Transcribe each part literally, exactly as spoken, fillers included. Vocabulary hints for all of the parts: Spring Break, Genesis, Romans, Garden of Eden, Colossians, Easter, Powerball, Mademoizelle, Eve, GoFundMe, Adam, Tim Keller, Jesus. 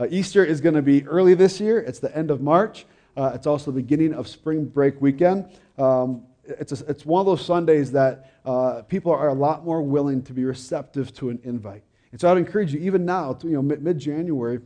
Uh, Easter is going to be early this year. It's the end of March. Uh, it's also the beginning of Spring Break weekend. Um, it's, a, it's one of those Sundays that uh, people are a lot more willing to be receptive to an invite. And so I'd encourage you, even now, to, you know, mid-January,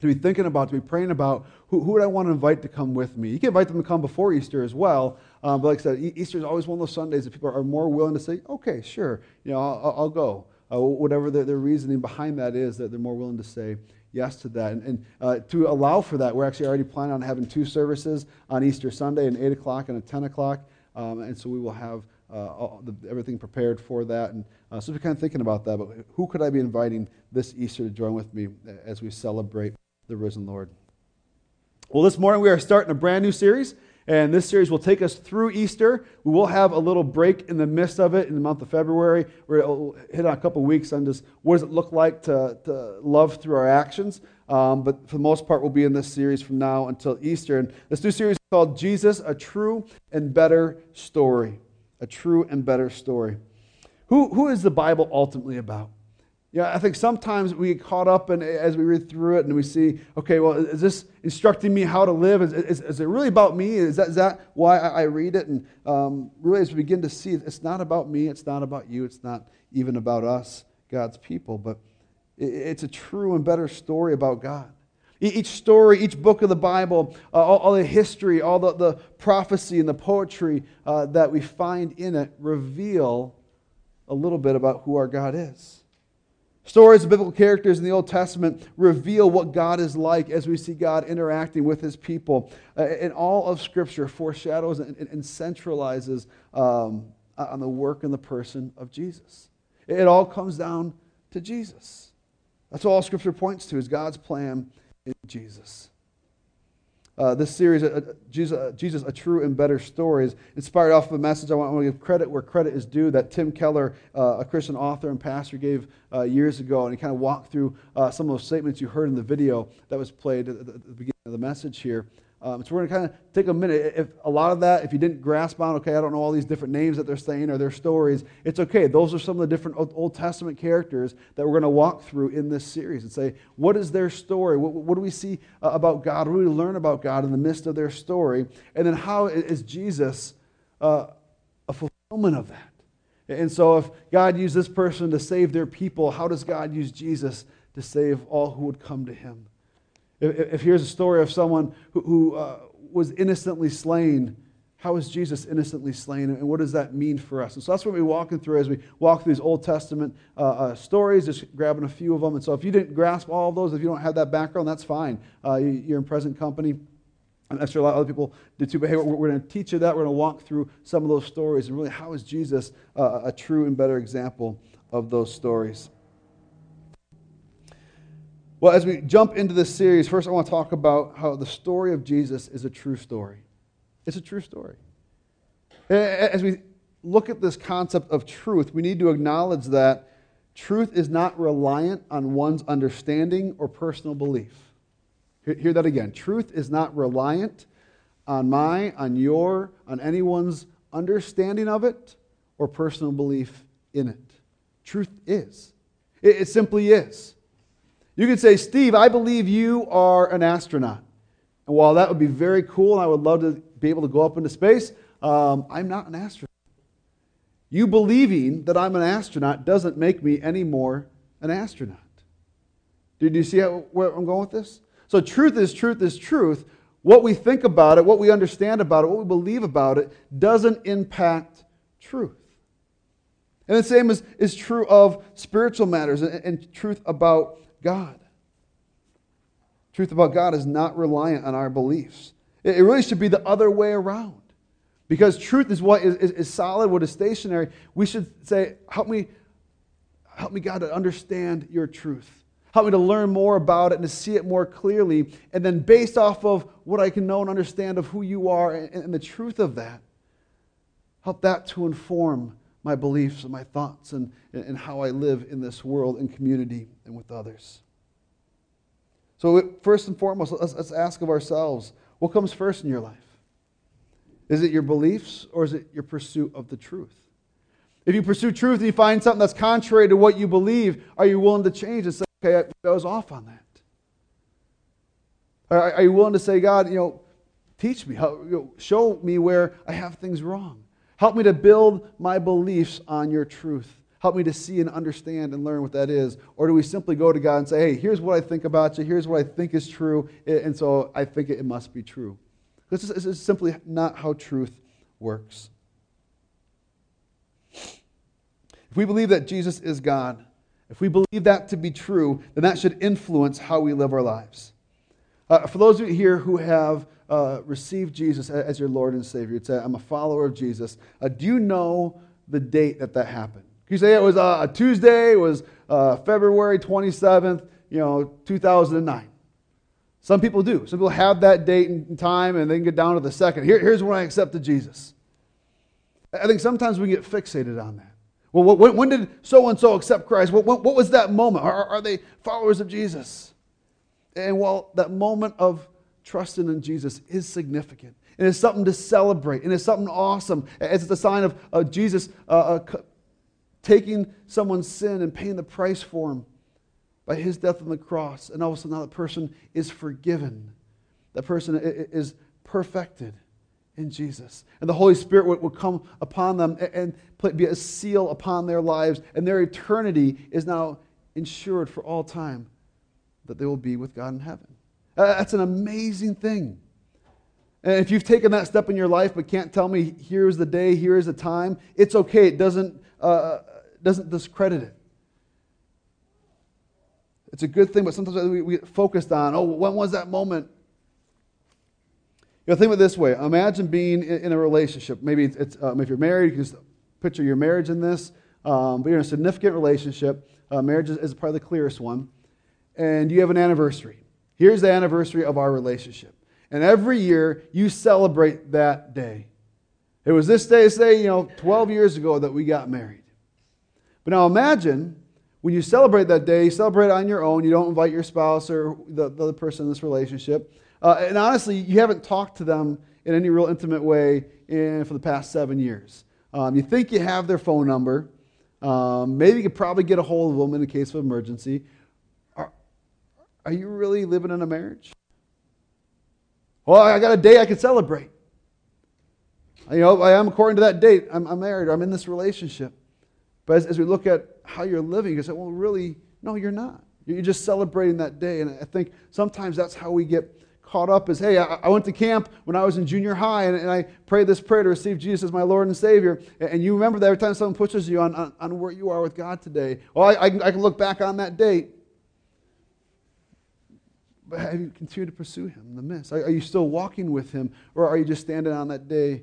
to be thinking about, to be praying about, who, who would I want to invite to come with me? You can invite them to come before Easter as well. Um, but like I said, e- Easter is always one of those Sundays that people are more willing to say, okay, sure, you know, I'll, I'll go. Uh, whatever their, their reasoning behind that is, that they're more willing to say yes to that. And, and uh, to allow for that, we're actually already planning on having two services on Easter Sunday, an eight o'clock and a ten o'clock. Um, and so we will have uh, all the, everything prepared for that. And uh, so we're kind of thinking about that. But who could I be inviting this Easter to join with me as we celebrate the risen Lord? Well, this morning we are starting a brand new series. And this series will take us through Easter. We will have a little break in the midst of it in the month of February. We're going to hit on a couple weeks on just what does it look like to, to love through our actions. Um, but for the most part, we'll be in this series from now until Easter. And this new series is called Jesus, A True and Better Story. A True and Better Story. Who, who is the Bible ultimately about? Yeah, I think sometimes we get caught up in, as we read through it and we see, okay, well, is this instructing me how to live? Is, is, is it really about me? Is that, is that why I read it? And um, really, as we begin to see, it's not about me. It's not about you. It's not even about us, God's people. But it, it's a true and better story about God. Each story, each book of the Bible, uh, all, all the history, all the, the prophecy and the poetry uh, that we find in it reveal a little bit about who our God is. Stories of biblical characters in the Old Testament reveal what God is like as we see God interacting with His people. Uh, and all of Scripture foreshadows and, and, and centralizes um, on the work and the person of Jesus. It all comes down to Jesus. That's what all Scripture points to, is God's plan in Jesus. Uh, this series, uh, Jesus, uh, Jesus, A True and Better Story, is inspired off of a message. I want, I want to give credit where credit is due, that Tim Keller, uh, a Christian author and pastor, gave uh, years ago. And he kind of walked through uh, some of those statements you heard in the video that was played at the, at the beginning of the message here. Um, so we're going to kind of take a minute. If a lot of that, if you didn't grasp on, okay, I don't know all these different names that they're saying or their stories, it's okay. Those are some of the different Old Testament characters that we're going to walk through in this series and say, what is their story? What, what do we see uh, about God? What do we learn about God in the midst of their story? And then how is Jesus uh, a fulfillment of that? And so if God used this person to save their people, how does God use Jesus to save all who would come to Him? If, if here's a story of someone who, who uh, was innocently slain, how is Jesus innocently slain, and what does that mean for us? And so that's what we're walking through as we walk through these Old Testament uh, uh, stories, just grabbing a few of them. And so if you didn't grasp all of those, if you don't have that background, that's fine. Uh, you, you're in present company. I'm sure a lot of other people do too, but hey, we're, we're going to teach you that. We're going to walk through some of those stories, and really, how is Jesus uh, a true and better example of those stories? Well, as we jump into this series, first I want to talk about how the story of Jesus is a true story. It's a true story. As we look at this concept of truth, we need to acknowledge that truth is not reliant on one's understanding or personal belief. Hear that again. Truth is not reliant on my, on your, on anyone's understanding of it or personal belief in it. Truth is. It, it simply is. You could say, Steve, I believe you are an astronaut. And while that would be very cool, and I would love to be able to go up into space, um, I'm not an astronaut. You believing that I'm an astronaut doesn't make me any more an astronaut. Did you see how, where I'm going with this? So truth is truth is truth. What we think about it, what we understand about it, what we believe about it, doesn't impact truth. And the same is, is true of spiritual matters and, and truth about God. Truth about God is not reliant on our beliefs. It really should be the other way around. Because truth is what is, is, is solid, what is stationary. We should say, help me, help me, God, to understand your truth. Help me to learn more about it and to see it more clearly. And then based off of what I can know and understand of who you are and, and the truth of that, help that to inform my beliefs and my thoughts and, and how I live in this world and community and with others. So first and foremost, let's, let's ask of ourselves, what comes first in your life? Is it your beliefs or is it your pursuit of the truth? If you pursue truth and you find something that's contrary to what you believe, are you willing to change and say, okay, I was off on that? Are, are you willing to say, God, you know, teach me, how, you know, show me where I have things wrong. Help me to build my beliefs on your truth. Help me to see and understand and learn what that is. Or do we simply go to God and say, hey, here's what I think about you, here's what I think is true, and so I think it must be true. This is, this is simply not how truth works. If we believe that Jesus is God, if we believe that to be true, then that should influence how we live our lives. Uh, for those of you here who have uh, received Jesus as your Lord and Savior, you'd say, I'm a follower of Jesus. Uh, do you know the date that that happened? Can you say it was uh, a Tuesday, it was uh, February twenty-seventh, you know, two thousand nine? Some people do. Some people have that date and time, and they can get down to the second. Here, here's when I accepted Jesus. I think sometimes we get fixated on that. Well, when, when did so-and-so accept Christ? What, what, what was that moment? Are, are they followers of Jesus? And while that moment of trusting in Jesus is significant, and it's something to celebrate, and it's something awesome, it's a sign of uh, Jesus uh, uh, taking someone's sin and paying the price for him by his death on the cross, and all of a sudden now that person is forgiven. That person is perfected in Jesus. And the Holy Spirit would, would come upon them and, and be a seal upon their lives, and their eternity is now insured for all time, that they will be with God in heaven. Uh, that's an amazing thing. And if you've taken that step in your life but can't tell me, here's the day, here's the time, it's okay. It doesn't, uh, doesn't discredit it. It's a good thing, but sometimes we, we get focused on, oh, when was that moment? You know, think of it this way. Imagine being in, in a relationship. Maybe it's, it's um, if you're married, you can just picture your marriage in this. Um, but you're in a significant relationship. Uh, marriage is, is probably the clearest one. And you have an anniversary. Here's the anniversary of our relationship. And every year, you celebrate that day. It was this day, say, you know, twelve years ago that we got married. But now imagine when you celebrate that day, you celebrate on your own. You don't invite your spouse or the, the other person in this relationship. Uh, and honestly, you haven't talked to them in any real intimate way in, for the past seven years. Um, you think you have their phone number. Um, maybe you could probably get a hold of them in the case of emergency. Are you really living in a marriage? Well, I got a day I can celebrate. You know, I am according to that date. I'm, I'm married, or I'm in this relationship. But as, as we look at how you're living, you say, well, really, no, you're not. You're just celebrating that day. And I think sometimes that's how we get caught up is, hey, I, I went to camp when I was in junior high, and, and I prayed this prayer to receive Jesus as my Lord and Savior. And, and you remember that every time someone pushes you on, on, on where you are with God today. Well, I, I, can, I can look back on that date. But have you continued to pursue him in the midst? Are, are you still walking with him, or are you just standing on that day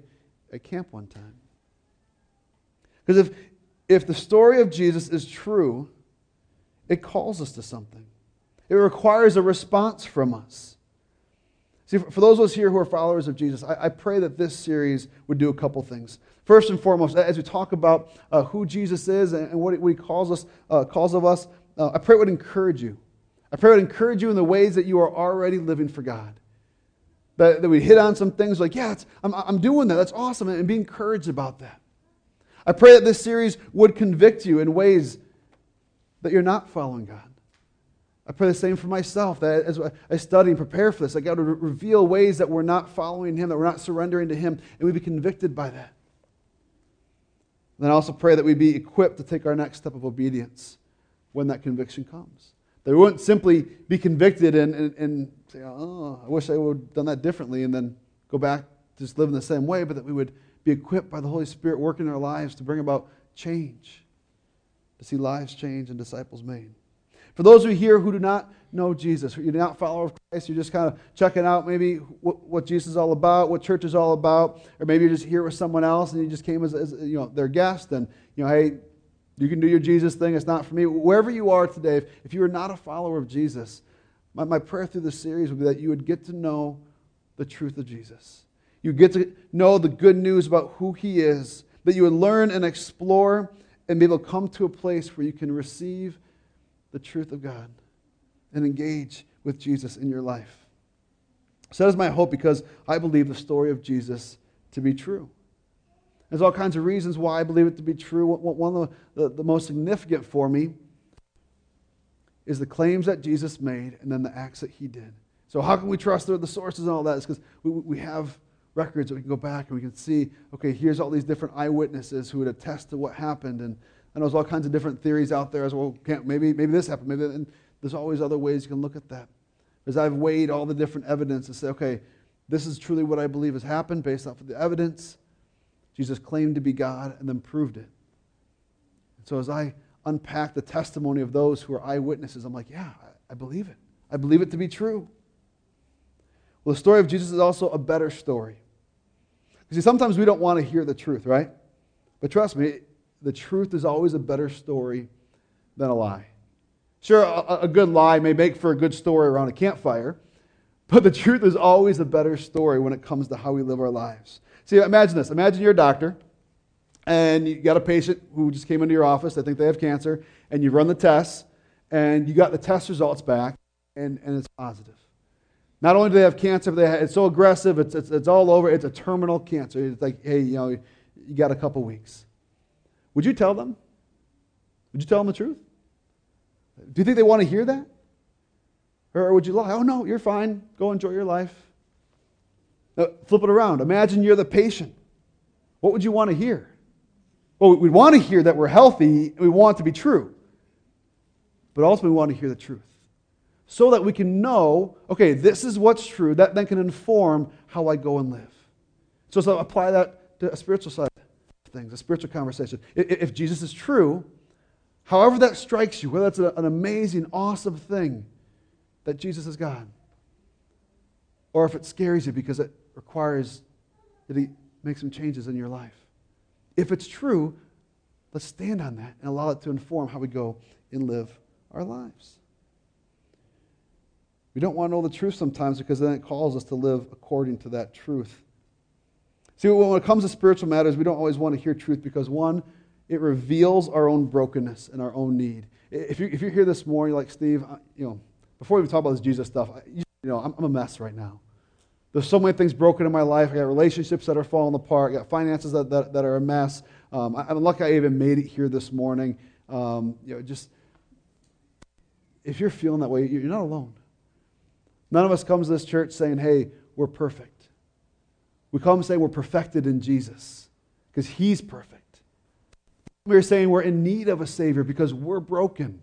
at camp one time? Because if, if the story of Jesus is true, it calls us to something. It requires a response from us. See, for, for those of us here who are followers of Jesus, I, I pray that this series would do a couple things. First and foremost, as we talk about uh, who Jesus is and, and what, what he calls us, uh, calls of us, uh, I pray it would encourage you. I pray I would encourage you in the ways that you are already living for God. That, that we hit on some things like, yeah, it's, I'm, I'm doing that. That's awesome. And be encouraged about that. I pray that this series would convict you in ways that you're not following God. I pray the same for myself. That as I study and prepare for this, I got to re- reveal ways that we're not following him, that we're not surrendering to him, and we'd be convicted by that. And then I also pray that we'd be equipped to take our next step of obedience when that conviction comes. That we wouldn't simply be convicted and, and, and say, oh, I wish I would have done that differently, and then go back to just living the same way, but that we would be equipped by the Holy Spirit working in our lives to bring about change, to see lives change and disciples made. For those of you here who do not know Jesus, who you're not a follower of Christ, you're just kind of checking out maybe what, what Jesus is all about, what church is all about, or maybe you're just here with someone else and you just came as, as you know, their guest, and, you know, hey, you can do your Jesus thing. It's not for me. Wherever you are today, if, if you are not a follower of Jesus, my, my prayer through this series would be that you would get to know the truth of Jesus. You get to know the good news about who he is, that you would learn and explore and be able to come to a place where you can receive the truth of God and engage with Jesus in your life. So that is my hope, because I believe the story of Jesus to be true. There's all kinds of reasons why I believe it to be true. One of the, the, the most significant for me is the claims that Jesus made and then the acts that he did. So how can we trust the sources and all that? It's because we, we have records that we can go back and we can see, okay, here's all these different eyewitnesses who would attest to what happened. And I know there's all kinds of different theories out there as well. Can't, maybe maybe this happened. Maybe and there's always other ways you can look at that. As I've weighed all the different evidence and say, okay, this is truly what I believe has happened based off of the evidence. Jesus claimed to be God and then proved it. And so as I unpack the testimony of those who are eyewitnesses, I'm like, yeah, I believe it. I believe it to be true. Well, the story of Jesus is also a better story. You see, sometimes we don't want to hear the truth, right? But trust me, the truth is always a better story than a lie. Sure, a, a good lie may make for a good story around a campfire, but the truth is always a better story when it comes to how we live our lives. See, imagine this. Imagine you're a doctor, and you got a patient who just came into your office. They think they have cancer, and you run the tests, and you got the test results back, and, and it's positive. Not only do they have cancer, but they have, it's so aggressive, it's, it's, it's all over. It's a terminal cancer. It's like, hey, you know, you got a couple weeks. Would you tell them? Would you tell them the truth? Do you think they want to hear that? Or would you lie? Oh, no, you're fine. Go enjoy your life. Now, flip it around. Imagine you're the patient. What would you want to hear? Well, we want to hear that we're healthy. We want it to be true. But ultimately, we want to hear the truth so that we can know, okay, this is what's true. That then can inform how I go and live. So, so apply that to a spiritual side of things, a spiritual conversation. If Jesus is true, however that strikes you, whether that's an amazing, awesome thing, that Jesus is God, or if it scares you because it requires that He makes some changes in your life. If it's true, let's stand on that and allow it to inform how we go and live our lives. We don't want to know the truth sometimes because then it calls us to live according to that truth. See, when it comes to spiritual matters, we don't always want to hear truth because, one, it reveals our own brokenness and our own need. If you're, if you're here this morning, you're like, Steve, you know, before we even talk about this Jesus stuff, you know, I'm, I'm a mess right now. There's so many things broken in my life. I got relationships that are falling apart. I got finances that, that, that are a mess. Um, I, I'm lucky I even made it here this morning. Um, you know, just if you're feeling that way, you're not alone. None of us comes to this church saying, "Hey, we're perfect." We come saying we're perfected in Jesus because He's perfect. We're saying we're in need of a Savior because we're broken.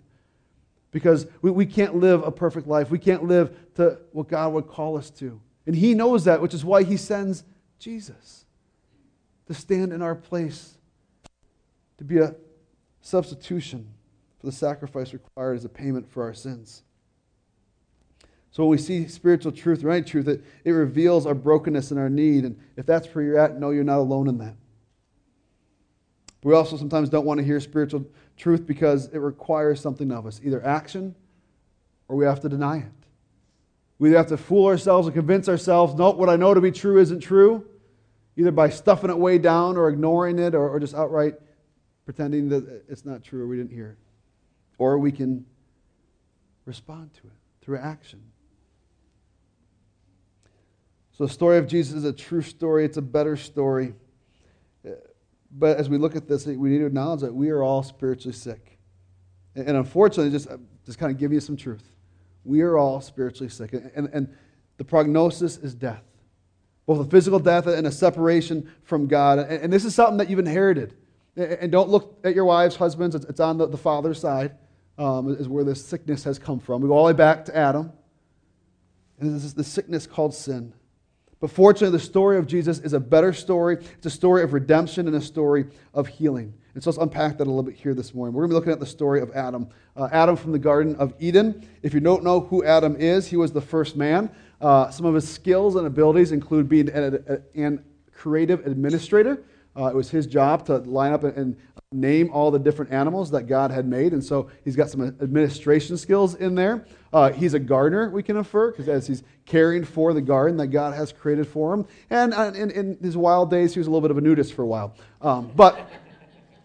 Because we, we can't live a perfect life. We can't live to what God would call us to. And He knows that, which is why He sends Jesus to stand in our place, to be a substitution for the sacrifice required as a payment for our sins. So when we see spiritual truth, right truth, it, it reveals our brokenness and our need. And if that's where you're at, no, you're not alone in that. We also sometimes don't want to hear spiritual truth because it requires something of us, either action or we have to deny it. We either have to fool ourselves and convince ourselves, no, what I know to be true isn't true, either by stuffing it way down or ignoring it or, or just outright pretending that it's not true or we didn't hear it. Or we can respond to it through action. So the story of Jesus is a true story. It's a better story. But as we look at this, we need to acknowledge that we are all spiritually sick. And unfortunately, just, just kind of give you some truth. We are all spiritually sick. And, and, and the prognosis is death. Both a physical death and a separation from God. And, and this is something that you've inherited. And, and don't look at your wives, husbands. It's, it's on the, the father's side um, is where this sickness has come from. We go all the way back to Adam. And this is the sickness called sin. But fortunately, the story of Jesus is a better story. It's a story of redemption and a story of healing. And so let's unpack that a little bit here this morning. We're going to be looking at the story of Adam. Uh, Adam from the Garden of Eden. If you don't know who Adam is, he was the first man. Uh, some of his skills and abilities include being a, a, a creative administrator. Uh, it was his job to line up and, and name all the different animals that God had made. And so he's got some administration skills in there. Uh, he's a gardener, we can infer, because as he's caring for the garden that God has created for him. And uh, in, in his wild days, he was a little bit of a nudist for a while. Um, but,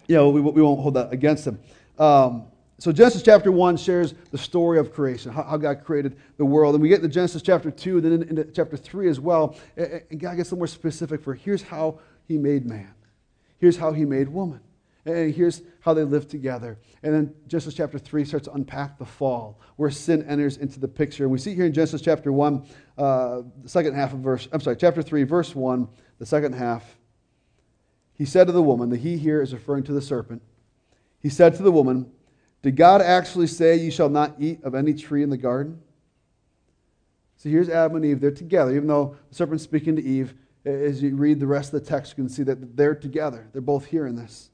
you know, we, we won't hold that against him. Um, so Genesis chapter one shares the story of creation, how, how God created the world. And we get into Genesis chapter two, and then into chapter three as well. And, and God gets a little more specific for here's how He made man. Here's how He made woman. and here's how they live together. And then Genesis chapter three starts to unpack the fall, where sin enters into the picture. And we see here in Genesis chapter one, uh, the second half of verse, I'm sorry, chapter three, verse one, the second half. He said to the woman, the he here is referring to the serpent. He said to the woman, did God actually say you shall not eat of any tree in the garden? So here's Adam and Eve. They're together. Even though the serpent's speaking to Eve, as you read the rest of the text, you can see that they're together. They're both hearing this.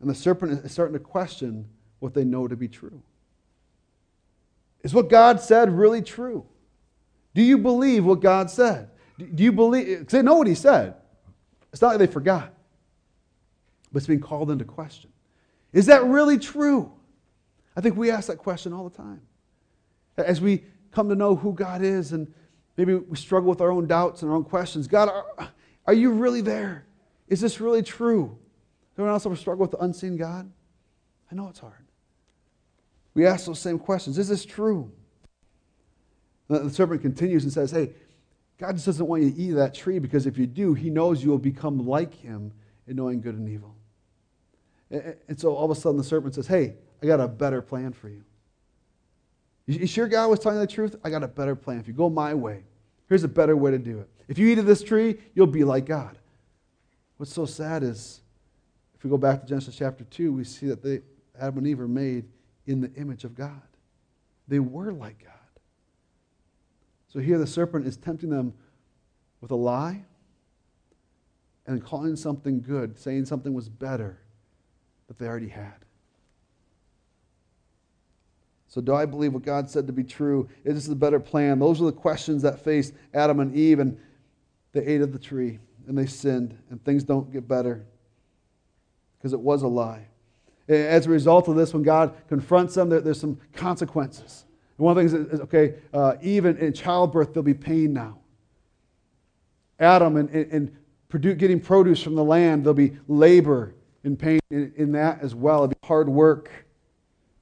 And the serpent is starting to question what they know to be true. Is what God said really true? Do you believe what God said? Do you believe? Because they know what he said. It's not like they forgot. But it's being called into question. Is that really true? I think we ask that question all the time. As we come to know who God is, and maybe we struggle with our own doubts and our own questions. God, are, are you really there? Is this really true? Anyone else ever struggle with the unseen God? I know it's hard. We ask those same questions. Is this true? And the serpent continues and says, hey, God just doesn't want you to eat that tree, because if you do, he knows you will become like him in knowing good and evil. And so all of a sudden the serpent says, hey, I got a better plan for you. You sure God was telling you the truth? I got a better plan. If you go my way, here's a better way to do it. If you eat of this tree, you'll be like God. What's so sad is, if we go back to Genesis chapter two, we see that they, Adam and Eve are made in the image of God. They were like God. So here the serpent is tempting them with a lie and calling something good, saying something was better that they already had. So do I believe what God said to be true? Is this the better plan? Those are the questions that faced Adam and Eve, and they ate of the tree, and they sinned, and things don't get better because it was a lie. As a result of this, when God confronts them, there, there's some consequences. And one of the things is, okay, uh, Eve in, in childbirth, there'll be pain now. Adam in, in, in produ- getting produce from the land, there'll be labor and pain in, in that as well. It'll be hard work.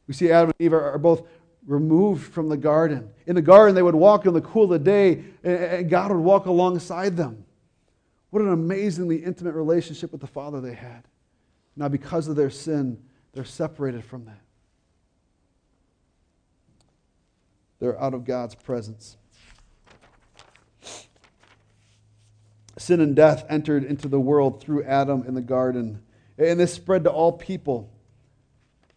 We see Adam and Eve are both removed from the garden. In the garden, they would walk in the cool of the day, and God would walk alongside them. What an amazingly intimate relationship with the Father they had. Now, because of their sin, they're separated from that. They're out of God's presence. Sin and death entered into the world through Adam in the garden, and this spread to all people.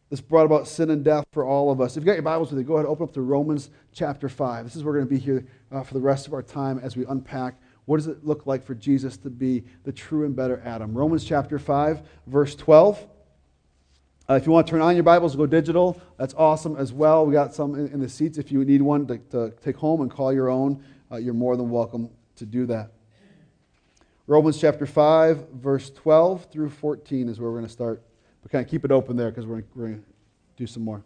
This brought about sin and death for all of us. If you've got your Bibles with you, go ahead and open up to Romans chapter five. This is where we're going to be here uh, for the rest of our time as we unpack what does it look like for Jesus to be the true and better Adam. Romans chapter five, verse twelve. Uh, if you want to turn on your Bibles, go digital. That's awesome as well. We got some in, in the seats. If you need one to, to take home and call your own, uh, you're more than welcome to do that. Romans chapter five, verse twelve through fourteen is where we're going to start. But kind of keep it open there, because we're, we're going to do some more.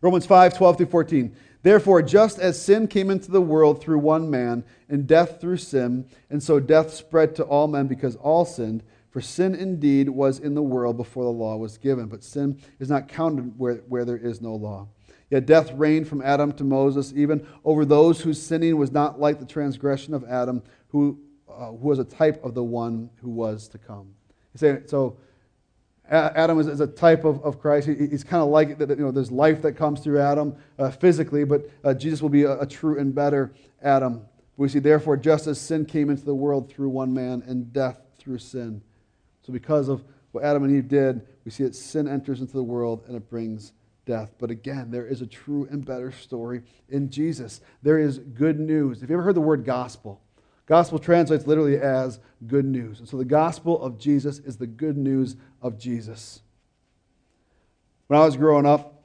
Romans five, twelve through fourteen. Therefore, just as sin came into the world through one man, and death through sin, and so death spread to all men because all sinned, for sin indeed was in the world before the law was given, but sin is not counted where, where there is no law. Yet death reigned from Adam to Moses, even over those whose sinning was not like the transgression of Adam, who, uh, who was a type of the one who was to come. So Adam is a type of, of Christ. He's kind of like, you know, there's life that comes through Adam uh, physically, but uh, Jesus will be a, a true and better Adam. We see, therefore, just as sin came into the world through one man and death through sin. So because of what Adam and Eve did, we see that sin enters into the world and it brings death. But again, there is a true and better story in Jesus. There is good news. Have you ever heard the word gospel? Gospel translates literally as good news. And so the gospel of Jesus is the good news of Jesus. When I was growing up,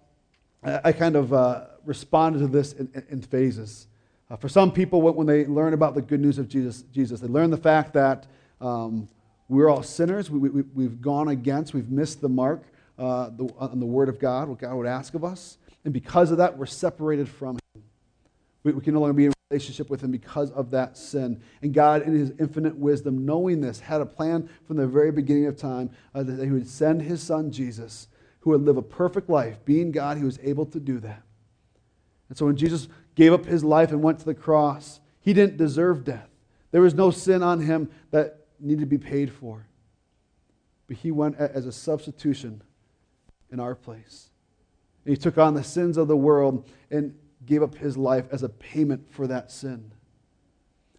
I kind of uh, responded to this in, in phases. Uh, for some people, when they learn about the good news of Jesus, Jesus they learn the fact that um, we're all sinners. We, we, we've gone against, we've missed the mark uh, the, on the word of God, what God would ask of us. And because of that, we're separated from him. We, we can no longer be in relationship with him because of that sin. And God, in his infinite wisdom, knowing this, had a plan from the very beginning of time uh, that he would send his son Jesus, who would live a perfect life. Being God, he was able to do that. And so when Jesus gave up his life and went to the cross, he didn't deserve death. There was no sin on him that needed to be paid for. but he went as a substitution in our place. And he took on the sins of the world and gave up his life as a payment for that sin.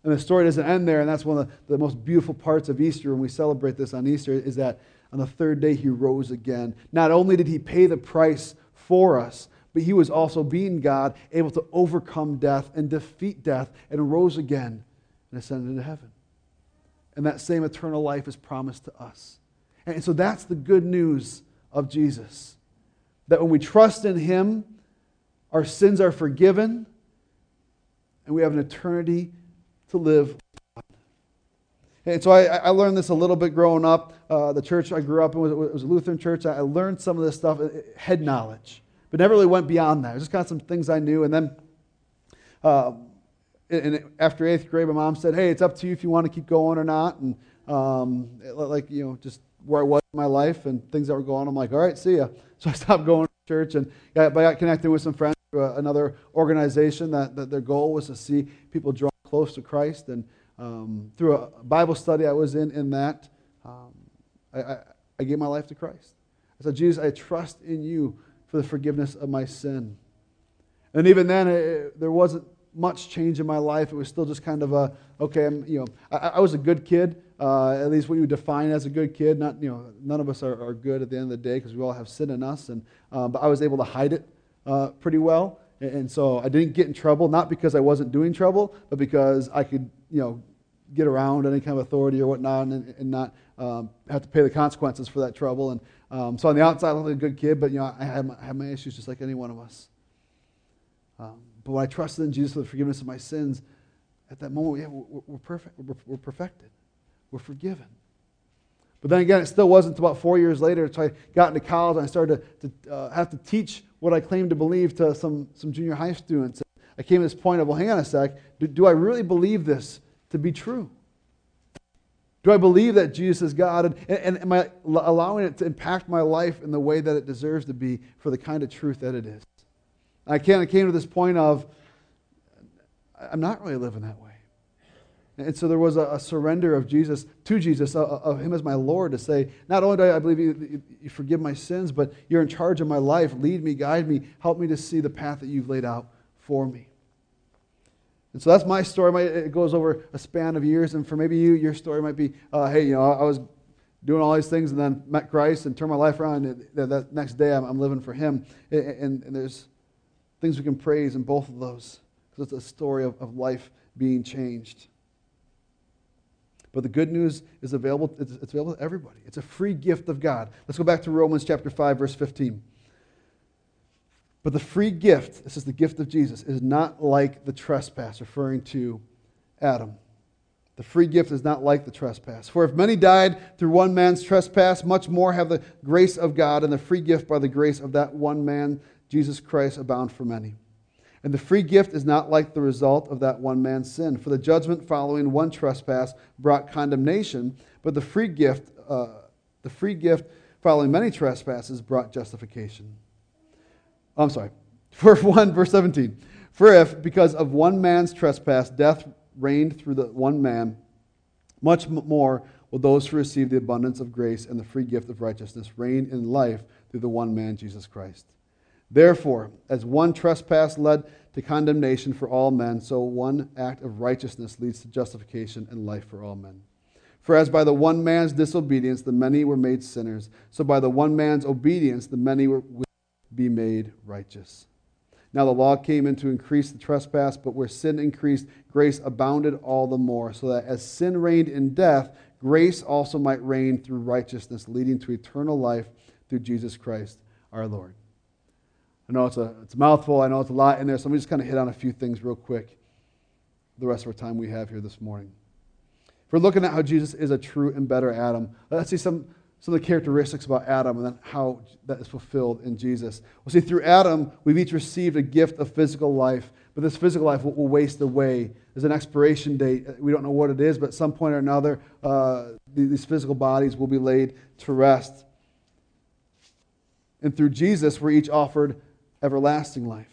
And the story doesn't end there, and that's one of the, the most beautiful parts of Easter when we celebrate this on Easter, is that on the third day he rose again. Not only did he pay the price for us, but he was also, being God, able to overcome death and defeat death and rose again and ascended into heaven. And that same eternal life is promised to us. And so that's the good news of Jesus, that when we trust in him, our sins are forgiven, and we have an eternity to live with God. And so I, I learned this a little bit growing up. Uh, the church I grew up in was, was a Lutheran church. I learned some of this stuff, head knowledge, but never really went beyond that. It was just kind of some things I knew. And then uh, and after eighth grade, my mom said, hey, it's up to you if you want to keep going or not. And um, like, you know, just where I was in my life and things that were going on, I'm like, all right, see ya. So I stopped going to church, and I got connected with some friends through another organization that, that their goal was to see people draw close to Christ. And um, through a Bible study I was in, in that, um, I, I, I gave my life to Christ. I said, Jesus, I trust in you for the forgiveness of my sin. And even then, it, there wasn't much change in my life. It was still just kind of a, okay, I'm, you know, I, I was a good kid, uh, at least what you would define as a good kid. Not, you know, none of us are, are good at the end of the day because we all have sin in us. And uh, but I was able to hide it uh, pretty well, and, and so I didn't get in trouble. Not because I wasn't doing trouble, but because I could, you know, get around any kind of authority or whatnot, and, and not um, have to pay the consequences for that trouble. And um, so on the outside, I was a good kid, but you know, I had my, I had my issues just like any one of us. Um, But when I trusted in Jesus for the forgiveness of my sins, at that moment, yeah, we're, we're perfect. We're, we're perfected. We're forgiven. But then again, it still wasn't about four years later until I got into college and I started to, to uh, have to teach what I claimed to believe to some, some junior high students. I came to this point of, well, hang on a sec. Do, do I really believe this to be true? Do I believe that Jesus is God? And, and, and am I allowing it to impact my life in the way that it deserves to be for the kind of truth that it is? I kind of came to this point of, I'm not really living that way. And so there was a, a surrender of Jesus, to Jesus, of him as my Lord, to say, not only do I believe you, you forgive my sins, but you're in charge of my life. Lead me, guide me, help me to see the path that you've laid out for me. And so that's my story. It goes over a span of years, and for maybe you, your story might be, uh, hey, you know, I was doing all these things and then met Christ and turned my life around, and that next day I'm, I'm living for him. And, and there's things we can praise in both of those, because it's a story of, of life being changed. But the good news is available, it's, it's available to everybody. It's a free gift of God. Let's go back to Romans chapter five, verse fifteen. But the free gift, this is the gift of Jesus, is not like the trespass, referring to Adam. The free gift is not like the trespass. For if many died through one man's trespass, much more have the grace of God and the free gift by the grace of that one man, Jesus Christ, abound for many. And the free gift is not like the result of that one man's sin. For the judgment following one trespass brought condemnation, but the free gift, uh, the free gift following many trespasses brought justification. I'm sorry. Verse one, verse seventeen. For if, because of one man's trespass, death reigned through the one man, much more will those who receive the abundance of grace and the free gift of righteousness reign in life through the one man, Jesus Christ. Therefore, as one trespass led to condemnation for all men, so one act of righteousness leads to justification and life for all men. For as by the one man's disobedience the many were made sinners, so by the one man's obedience the many will be made righteous. Now the law came in to increase the trespass, but where sin increased, grace abounded all the more, so that as sin reigned in death, grace also might reign through righteousness, leading to eternal life through Jesus Christ our Lord. I know it's a, it's a mouthful. I know it's a lot in there. So let me just kind of hit on a few things real quick the rest of our time we have here this morning. If we're looking at how Jesus is a true and better Adam, let's see some, some of the characteristics about Adam and then how that is fulfilled in Jesus. We'll see through Adam, we've each received a gift of physical life, but this physical life will, will waste away. There's an expiration date. We don't know what it is, but at some point or another, uh, these physical bodies will be laid to rest. And through Jesus, we're each offered everlasting life.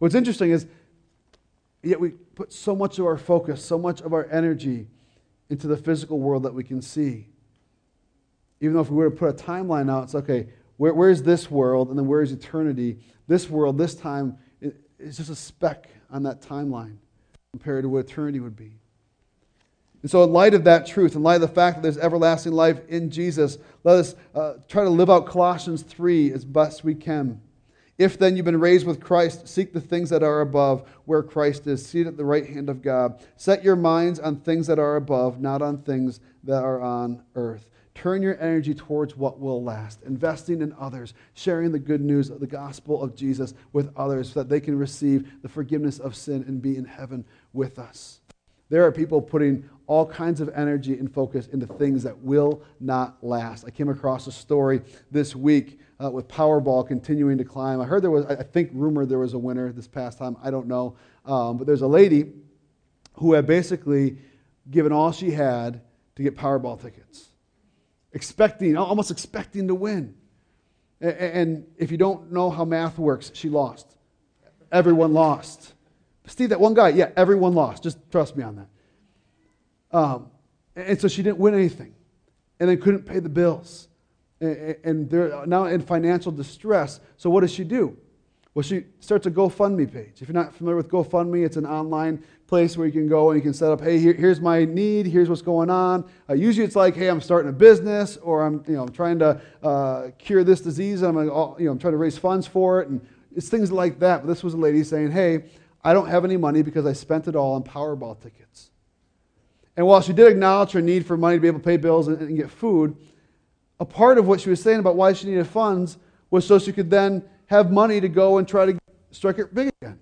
What's interesting is, yet we put so much of our focus, so much of our energy into the physical world that we can see. Even though if we were to put a timeline out, it's okay, where, where's this world, and then where's eternity? This world, this time, it, it's just a speck on that timeline compared to what eternity would be. And so in light of that truth, in light of the fact that there's everlasting life in Jesus, let us uh, try to live out Colossians three as best we can. If then you've been raised with Christ, seek the things that are above, where Christ is, seated at the right hand of God. Set your minds on things that are above, not on things that are on earth. Turn your energy towards what will last, investing in others, sharing the good news of the gospel of Jesus with others so that they can receive the forgiveness of sin and be in heaven with us. There are people putting all kinds of energy and focus into things that will not last. I came across a story this week uh, with Powerball continuing to climb. I heard there was, I think rumored there was a winner this past time. I don't know. Um, but there's a lady who had basically given all she had to get Powerball tickets, expecting, almost expecting to win. And, and if you don't know how math works, she lost. Everyone lost. Steve, that one guy, yeah, everyone lost. Just trust me on that. Um, and so she didn't win anything, and then couldn't pay the bills, and, and they're now in financial distress. So what does she do? Well, she starts a GoFundMe page. If you're not familiar with GoFundMe, it's an online place where you can go and you can set up, hey, here, here's my need, here's what's going on. Uh, usually it's like, hey, I'm starting a business, or I'm, you know, I'm trying to uh, cure this disease, and I'm, you know, I'm trying to raise funds for it, and it's things like that. But this was a lady saying, hey, I don't have any money because I spent it all on Powerball tickets. And while she did acknowledge her need for money to be able to pay bills and, and get food, a part of what she was saying about why she needed funds was so she could then have money to go and try to strike it big again.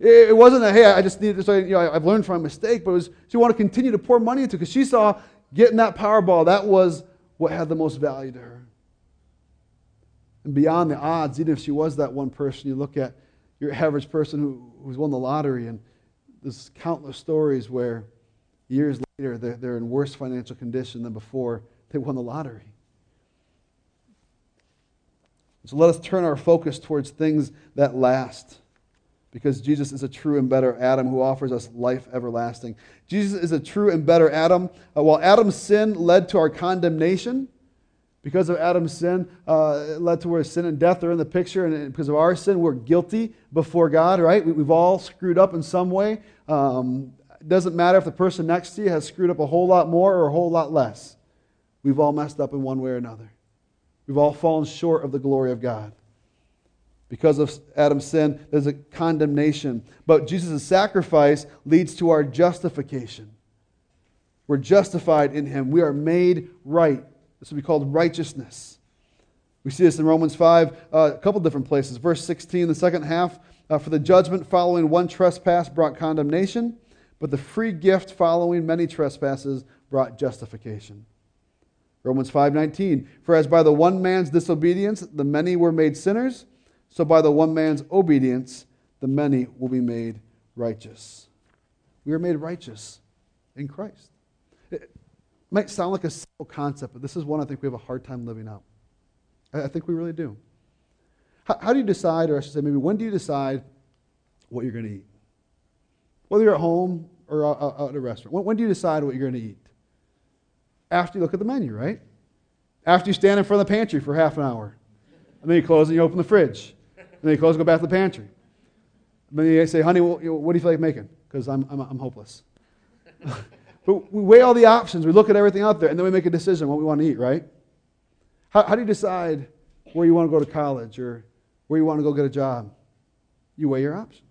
It, it wasn't that, hey, I just needed this, so, you know, I, I've learned from my mistake, but it was she wanted to continue to pour money into it because she saw getting that Powerball, that was what had the most value to her. And beyond the odds, even if she was that one person, you look at your average person who, who's won the lottery, and there's countless stories where years later they're, they're in worse financial condition than before they won the lottery. So let us turn our focus towards things that last, because Jesus is a true and better Adam who offers us life everlasting. Jesus is a true and better Adam. Uh, while Adam's sin led to our condemnation, because of Adam's sin, uh, it led to where sin and death are in the picture, and because of our sin, we're guilty before God, right? We, we've all screwed up in some way. Um, it doesn't matter if the person next to you has screwed up a whole lot more or a whole lot less. We've all messed up in one way or another. We've all fallen short of the glory of God. Because of Adam's sin, there's a condemnation. But Jesus' sacrifice leads to our justification. We're justified in him. We are made right. This will be called righteousness. We see this in Romans five, uh, a couple different places. Verse sixteen, the second half, uh, for the judgment following one trespass brought condemnation, but the free gift following many trespasses brought justification. Romans five nineteen, for as by the one man's disobedience the many were made sinners, so by the one man's obedience the many will be made righteous. We are made righteous in Christ. It, Might sound like a simple concept, but this is one I think we have a hard time living out. I think we really do. How, how do you decide, or I should say maybe when do you decide what you're going to eat? Whether you're at home or out, out at a restaurant, when, when do you decide what you're going to eat? After you look at the menu, right? After you stand in front of the pantry for half an hour. And then you close and you open the fridge. And then you close and go back to the pantry. And then you say, honey, what, what do you feel like making? Because I'm, I'm, I'm hopeless. But we weigh all the options. We look at everything out there, and then we make a decision what we want to eat, right? How, how do you decide where you want to go to college or where you want to go get a job? You weigh your options.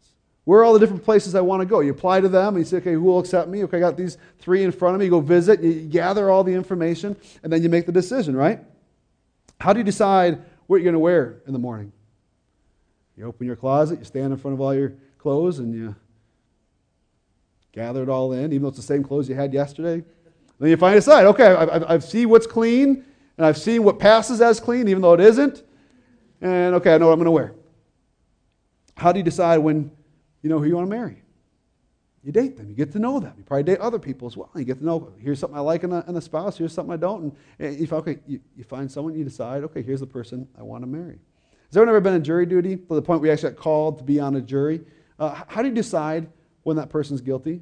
Where are all the different places I want to go? You apply to them, and you say, okay, who will accept me? Okay, I got these three in front of me. You go visit, you gather all the information, and then you make the decision, right? How do you decide what you're going to wear in the morning? You open your closet, you stand in front of all your clothes, and you gather it all in, even though it's the same clothes you had yesterday. Then you finally decide, okay, I've, I've seen what's clean, and I've seen what passes as clean, even though it isn't, and okay, I know what I'm going to wear. How do you decide when you know who you want to marry? You date them. You get to know them. You probably date other people as well. You get to know, here's something I like in a, in a spouse, here's something I don't. And, and if, okay, you, you find someone, you decide, okay, here's the person I want to marry. Has anyone ever been on jury duty to the point where you actually got called to be on a jury? Uh, how do you decide when that person's guilty?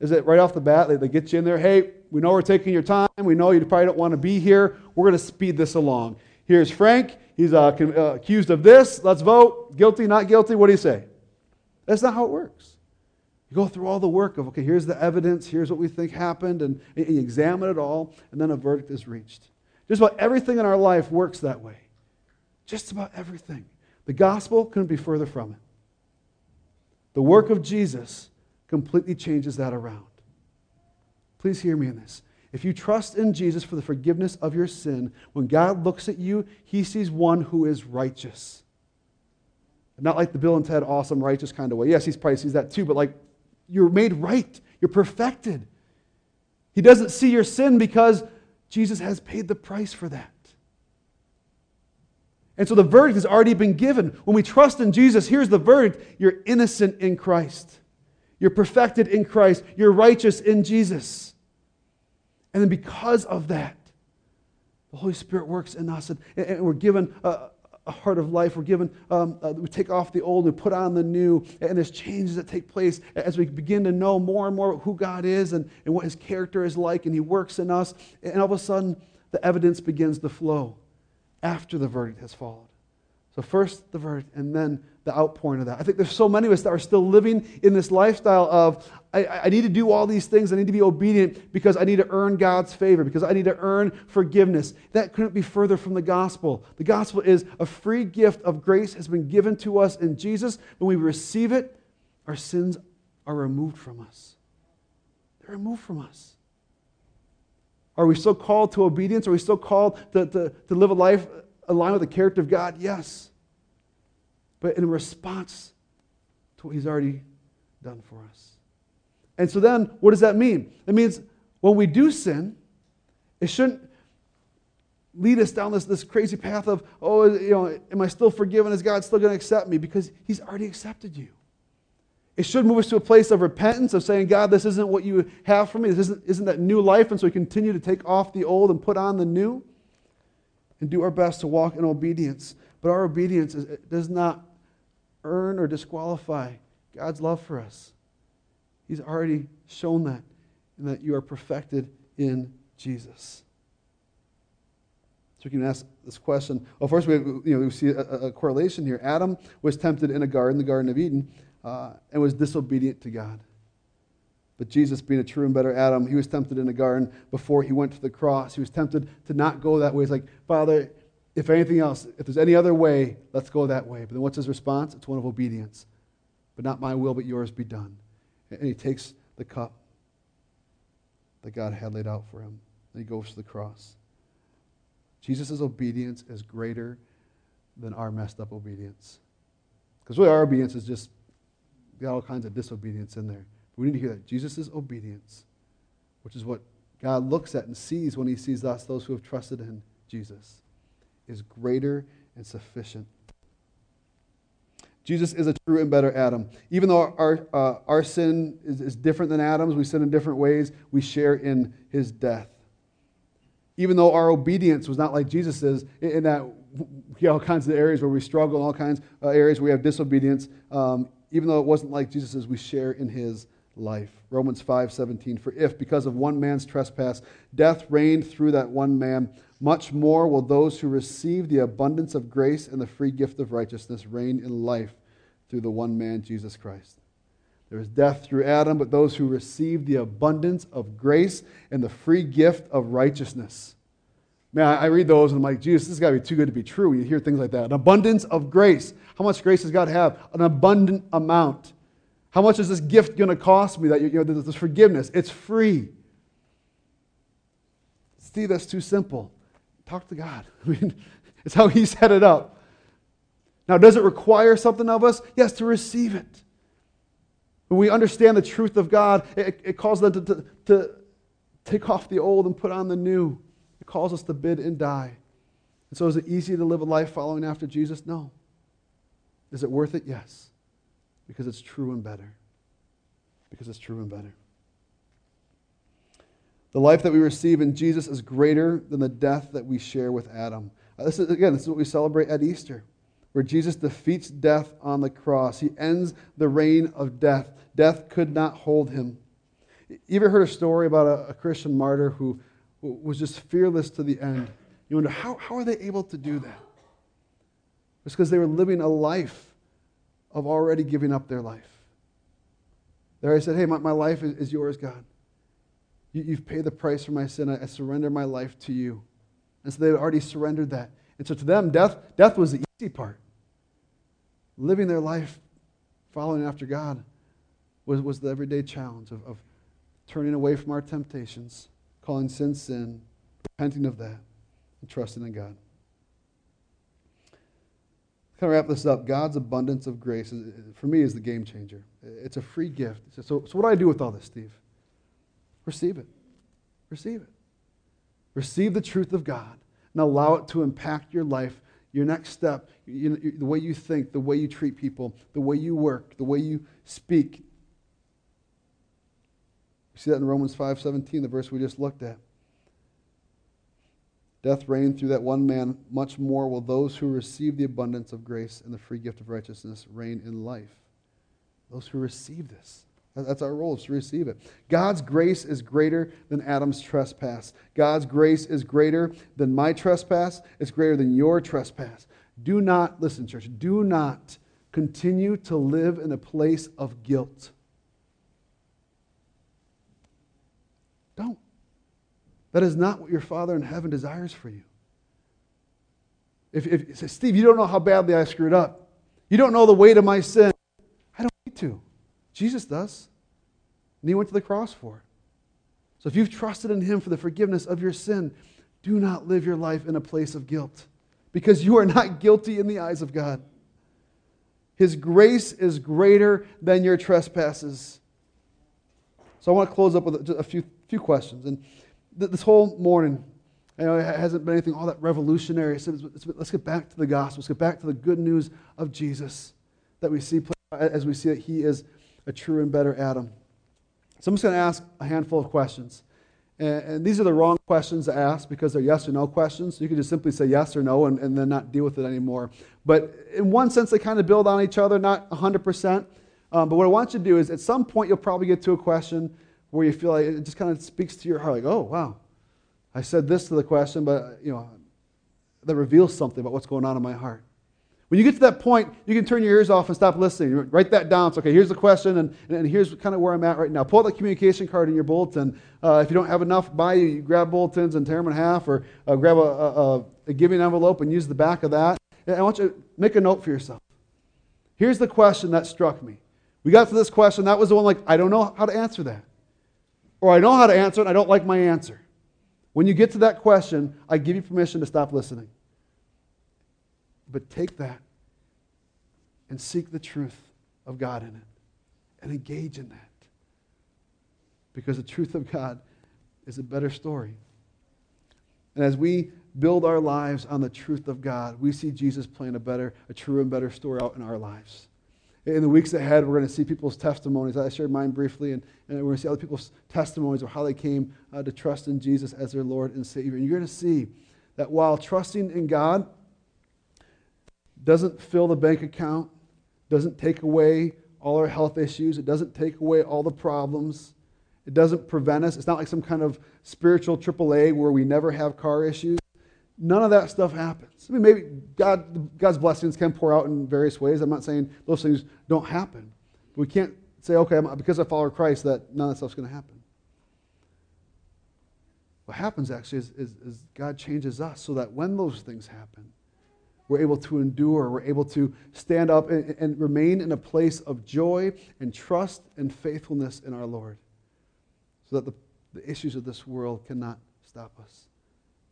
is that right off the bat, they, they get you in there. Hey, we know we're taking your time. We know you probably don't want to be here. We're going to speed this along. Here's Frank. He's uh, accused of this. Let's vote. Guilty, not guilty. What do you say? That's not how it works. You go through all the work of, okay, here's the evidence. Here's what we think happened. And, and you examine it all. And then a verdict is reached. Just about everything in our life works that way. Just about everything. The gospel couldn't be further from it. The work of Jesus completely changes that around. Please hear me in this. If you trust in Jesus for the forgiveness of your sin, when God looks at you, He sees one who is righteous. Not like the Bill and Ted awesome righteous kind of way. Yes, He probably sees that too, but like you're made right. You're perfected. He doesn't see your sin because Jesus has paid the price for that. And so the verdict has already been given. When we trust in Jesus, here's the verdict. You're innocent in Christ. You're perfected in Christ. You're righteous in Jesus. And then because of that, the Holy Spirit works in us. And, and we're given a, a heart of life. We're given, um, uh, we take off the old and put on the new. And there's changes that take place as we begin to know more and more who God is and, and what His character is like. And He works in us. And all of a sudden, the evidence begins to flow after the verdict has fallen. So first the verdict, and then the outpouring of that. I think there's so many of us that are still living in this lifestyle of, I, I need to do all these things, I need to be obedient because I need to earn God's favor, because I need to earn forgiveness. That couldn't be further from the gospel. The gospel is a free gift of grace has been given to us in Jesus. When we receive it, our sins are removed from us. They're removed from us. Are we still called to obedience? Are we still called to, to, to live a life aligned with the character of God? Yes. But in response to what He's already done for us. And so then, what does that mean? It means when we do sin, it shouldn't lead us down this, this crazy path of, oh, you know, am I still forgiven? Is God still going to accept me? Because He's already accepted you. It should move us to a place of repentance, of saying, God, this isn't what you have for me. This isn't, isn't that new life. And so we continue to take off the old and put on the new and do our best to walk in obedience. But our obedience is, it does not earn or disqualify God's love for us. He's already shown that, and that you are perfected in Jesus. So we can ask this question. Well, first we, you know, we see a, a correlation here. Adam was tempted in a garden, the Garden of Eden, uh, and was disobedient to God. But Jesus, being a true and better Adam, He was tempted in the garden before He went to the cross. He was tempted to not go that way. He's like, Father, if anything else, if there's any other way, let's go that way. But then what's His response? It's one of obedience. But not my will, but yours be done. And He takes the cup that God had laid out for Him. And He goes to the cross. Jesus' obedience is greater than our messed up obedience. Because really our obedience is just, we got all kinds of disobedience in there. But we need to hear that. Jesus' obedience, which is what God looks at and sees when He sees us, those who have trusted in Jesus, is greater and sufficient. Jesus is a true and better Adam. Even though our uh, our sin is, is different than Adam's, we sin in different ways, we share in His death. Even though our obedience was not like Jesus's, in that we have all kinds of areas where we struggle, and all kinds of areas where we have disobedience, um, even though it wasn't like Jesus's, we share in His life. Romans five seventeen, for if because of one man's trespass, death reigned through that one man, much more will those who receive the abundance of grace and the free gift of righteousness reign in life through the one man, Jesus Christ. There was death through Adam, but those who receive the abundance of grace and the free gift of righteousness. Man, I read those and I'm like, Jesus, this has got to be too good to be true. You hear things like that. An abundance of grace. How much grace does God have? An abundant amount. How much is this gift going to cost me? That you know, this forgiveness, it's free. See, that's too simple. Talk to God. I mean, it's how He set it up. Now, does it require something of us? Yes, to receive it. When we understand the truth of God, it, it calls them to, to, to take off the old and put on the new. It calls us to bid and die. And so is it easy to live a life following after Jesus? No. Is it worth it? Yes. Because it's true and better. Because it's true and better. The life that we receive in Jesus is greater than the death that we share with Adam. Uh, this is, again, this is what we celebrate at Easter, where Jesus defeats death on the cross. He ends the reign of death. Death could not hold Him. You ever heard a story about a, a Christian martyr who, who was just fearless to the end? You wonder, how, how are they able to do that? It's because they were living a life of already giving up their life. There I said, hey, my, my life is, is yours, God. You, you've paid the price for my sin. I, I surrender my life to you. And so they had already surrendered that. And so to them, death, death was the easy part. Living their life, following after God, was, was the everyday challenge of, of turning away from our temptations, calling sin sin, repenting of that, and trusting in God. To kind of wrap this up, God's abundance of grace, is, for me, is the game changer. It's a free gift. So, so what do I do with all this, Steve? Receive it. Receive it. Receive the truth of God and allow it to impact your life, your next step, you, you, the way you think, the way you treat people, the way you work, the way you speak. You see that in Romans five seventeen, the verse we just looked at. Death reigning through that one man, much more will those who receive the abundance of grace and the free gift of righteousness reign in life. Those who receive this. That's our role, is to receive it. God's grace is greater than Adam's trespass. God's grace is greater than my trespass. It's greater than your trespass. Do not, listen, church, do not continue to live in a place of guilt. Don't. That is not what your Father in heaven desires for you. If, if you say, Steve, you don't know how badly I screwed up. You don't know the weight of my sin. I don't need to. Jesus does. And he went to the cross for it. So if you've trusted in him for the forgiveness of your sin, do not live your life in a place of guilt, because you are not guilty in the eyes of God. His grace is greater than your trespasses. So I want to close up with a few, few questions. And this whole morning, you know, it hasn't been anything all that revolutionary. So it's, it's, let's get back to the gospel. Let's get back to the good news of Jesus that we see as we see that he is a true and better Adam. So I'm just going to ask a handful of questions. And, and these are the wrong questions to ask because they're yes or no questions. So you can just simply say yes or no and, and then not deal with it anymore. But in one sense, they kind of build on each other, not one hundred percent. Um, but what I want you to do is at some point, you'll probably get to a question where you feel like it just kind of speaks to your heart, like, oh, wow, I said this to the question, but, you know, that reveals something about what's going on in my heart. When you get to that point, you can turn your ears off and stop listening. Write that down. So, okay, here's the question, and, and here's kind of where I'm at right now. Pull out the communication card in your bulletin. Uh, if you don't have enough by you, you grab bulletins and tear them in half, or uh, grab a, a, a giving envelope and use the back of that. And I want you to make a note for yourself. Here's the question that struck me. We got to this question. That was the one, like, I don't know how to answer that. Or I know how to answer it, and I don't like my answer. When you get to that question, I give you permission to stop listening. But take that and seek the truth of God in it and engage in that. Because the truth of God is a better story. And as we build our lives on the truth of God, we see Jesus playing a better, a true and better story out in our lives. In the weeks ahead, we're going to see people's testimonies. I shared mine briefly, and, and we're going to see other people's testimonies of how they came uh, to trust in Jesus as their Lord and Savior. And you're going to see that while trusting in God doesn't fill the bank account, doesn't take away all our health issues, it doesn't take away all the problems, it doesn't prevent us. It's not like some kind of spiritual triple A where we never have car issues. None of that stuff happens. I mean, maybe God, God's blessings can pour out in various ways. I'm not saying those things don't happen. We can't say, okay, because I follow Christ, that none of that stuff's going to happen. What happens actually is, is, is God changes us so that when those things happen, we're able to endure, we're able to stand up and, and remain in a place of joy and trust and faithfulness in our Lord, so that the, the issues of this world cannot stop us,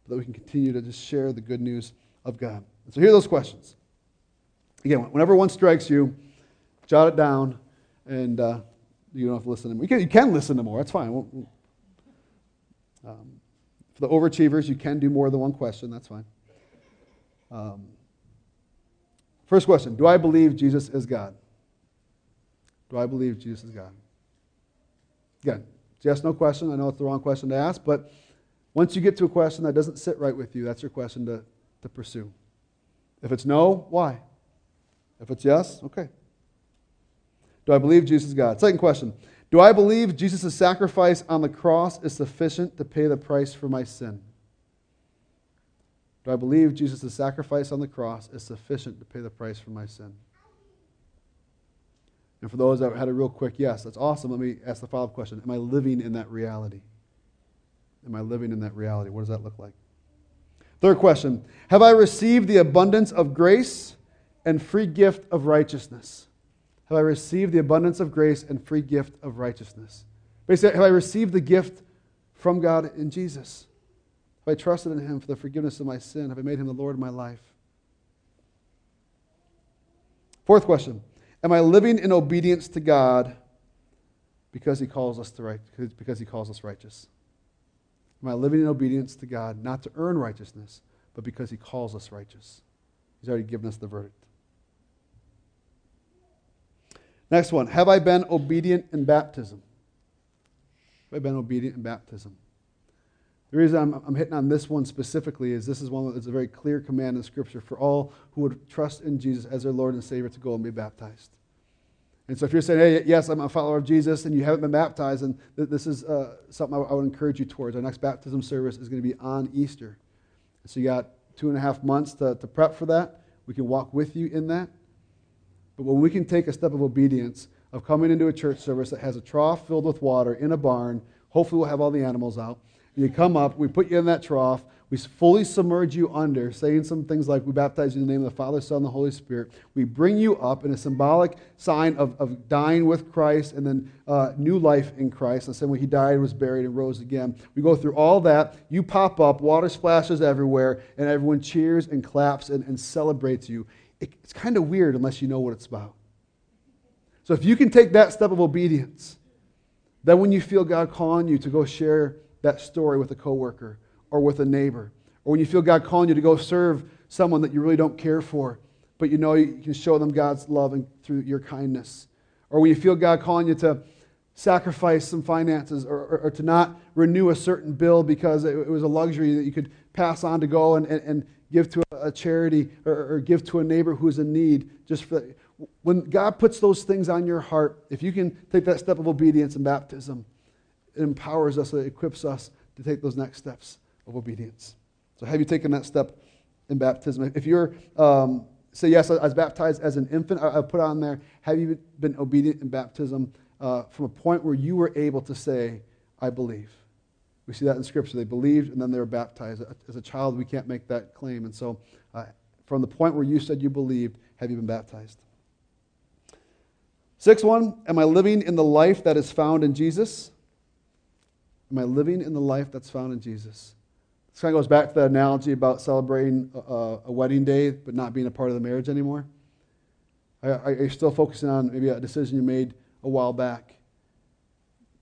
that we can continue to just share the good news of God. And so here are those questions. Again, whenever one strikes you, jot it down, and uh, you don't have to listen to more. You can, you can listen to more. That's fine. We'll, we'll, um, for the overachievers, you can do more than one question. That's fine. Um, first question, do I believe Jesus is God? Do I believe Jesus is God? Again, it's yes, no question. I know it's the wrong question to ask, but once you get to a question that doesn't sit right with you, that's your question to, to pursue. If it's no, why? If it's yes, okay. Do I believe Jesus is God? Second question, Do I believe Jesus' sacrifice on the cross is sufficient to pay the price for my sin? Do I believe Jesus' sacrifice on the cross is sufficient to pay the price for my sin? And for those that had a real quick yes, that's awesome. Let me ask the follow-up question. Am I living in that reality? Am I living in that reality? What does that look like? Third question. Have I received the abundance of grace and free gift of righteousness? Have I received the abundance of grace and free gift of righteousness? Basically, have I received the gift from God in Jesus? Have I trusted in Him for the forgiveness of my sin? Have I made Him the Lord of my life? Fourth question. Am I living in obedience to God because He calls us to right, because He calls us righteous? Am I living in obedience to God, not to earn righteousness, but because He calls us righteous? He's already given us the verdict. Next one. Have I been obedient in baptism? Have I been obedient in baptism? The reason I'm, I'm hitting on this one specifically is this is one that's a very clear command in Scripture for all who would trust in Jesus as their Lord and Savior to go and be baptized. And so if you're saying, hey, yes, I'm a follower of Jesus, and you haven't been baptized, and th- this is uh, something I, I would encourage you towards. Our next baptism service is going to be on Easter. And so you got two and a half months to, to prep for that. We can walk with you in that. But when we can take a step of obedience of coming into a church service that has a trough filled with water in a barn, hopefully we'll have all the animals out, you come up, we put you in that trough, we fully submerge you under, saying some things like, we baptize you in the name of the Father, Son, and the Holy Spirit. We bring you up in a symbolic sign of, of dying with Christ and then uh, new life in Christ. And so when He died, was buried, and rose again. We go through all that. You pop up, water splashes everywhere, and everyone cheers and claps and, and celebrates you. It, it's kind of weird unless you know what it's about. So if you can take that step of obedience, then when you feel God calling you to go share that story with a coworker or with a neighbor, or when you feel God calling you to go serve someone that you really don't care for, but you know you can show them God's love and through your kindness, or when you feel God calling you to sacrifice some finances or, or, or to not renew a certain bill because it, it was a luxury that you could pass on to go and, and, and give to a charity or, or give to a neighbor who's in need. Just for that. When God puts those things on your heart, if you can take that step of obedience in baptism, it empowers us, it equips us to take those next steps of obedience. So have you taken that step in baptism? If you're, um, say yes, I was baptized as an infant, I, I put on there, have you been obedient in baptism uh, from a point where you were able to say, I believe? We see that in Scripture. They believed and then they were baptized. As a child, we can't make that claim. And so uh, from the point where you said you believed, have you been baptized? Sixth one, am I living in the life that is found in Jesus? Am I living in the life that's found in Jesus? This kind of goes back to that analogy about celebrating a, a wedding day but not being a part of the marriage anymore. Are, are you still focusing on maybe a decision you made a while back,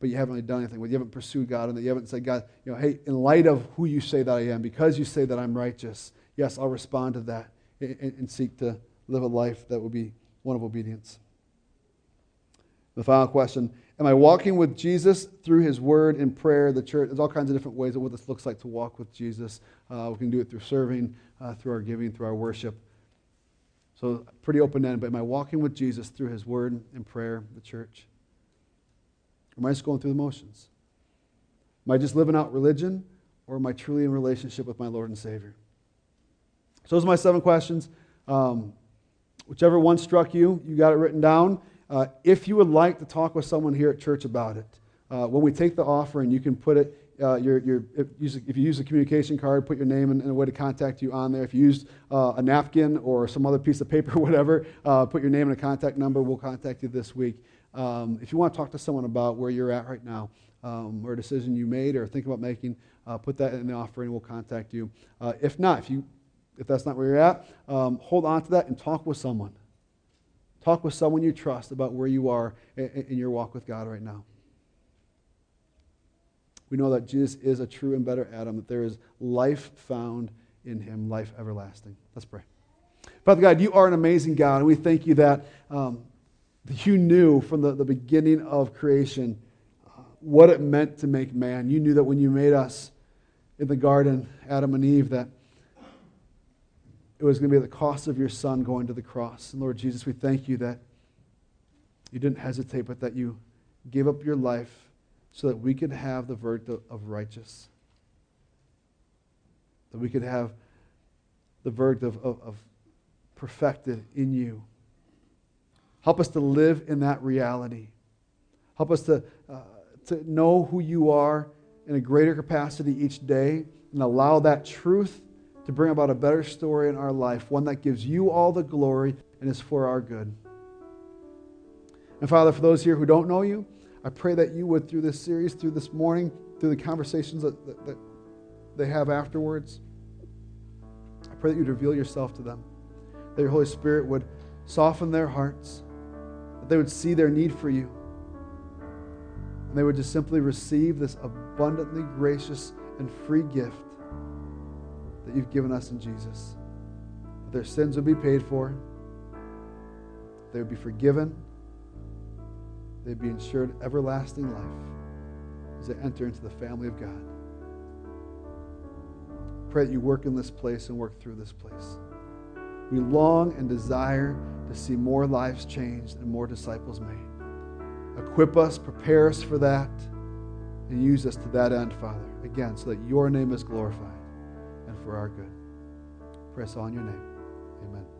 but you haven't really done anything with it? You haven't pursued God, and you haven't said, God, you know, hey, in light of who you say that I am, because you say that I'm righteous, yes, I'll respond to that and, and seek to live a life that will be one of obedience. The final question, am I walking with Jesus through His Word and prayer, the church? There's all kinds of different ways of what this looks like to walk with Jesus. Uh, we can do it through serving, uh, through our giving, through our worship. So pretty open-ended, but am I walking with Jesus through His Word and prayer, the church? Or am I just going through the motions? Am I just living out religion, or am I truly in relationship with my Lord and Savior? So those are my seven questions. Um, whichever one struck you, you got it written down. Uh, if you would like to talk with someone here at church about it, uh, when we take the offering, you can put it, uh, your, your, if, use, if you use a communication card, put your name and, and a way to contact you on there. If you used uh, a napkin or some other piece of paper, whatever, uh, put your name and a contact number. We'll contact you this week. Um, if you want to talk to someone about where you're at right now, um, or a decision you made or think about making, uh, put that in the offering. We'll contact you. Uh, if not, if you, if that's not where you're at, um, hold on to that and talk with someone. Talk with someone you trust about where you are in your walk with God right now. We know that Jesus is a true and better Adam, that there is life found in Him, life everlasting. Let's pray. Father God, You are an amazing God, and we thank You that um, You knew from the, the beginning of creation uh, what it meant to make man. You knew that when You made us in the garden, Adam and Eve, that it was going to be at the cost of Your Son going to the cross. And Lord Jesus, we thank You that You didn't hesitate, but that You gave up your life so that we could have the verdict of righteous. That we could have the verdict of, of, of perfected in you. Help us to live in that reality. Help us to, uh, to know who you are in a greater capacity each day and allow that truth to bring about a better story in our life, one that gives you all the glory and is for our good. And Father, for those here who don't know you, I pray that you would, through this series, through this morning, through the conversations that, that, that they have afterwards, I pray that you'd reveal yourself to them, that your Holy Spirit would soften their hearts, that they would see their need for you, and they would just simply receive this abundantly gracious and free gift that you've given us in Jesus. That their sins would be paid for, they would be forgiven, they'd be ensured everlasting life as they enter into the family of God. Pray that you work in this place and work through this place. We long and desire to see more lives changed and more disciples made. Equip us, prepare us for that, and use us to that end, Father, again, so that your name is glorified and for our good. Press on your name. Amen.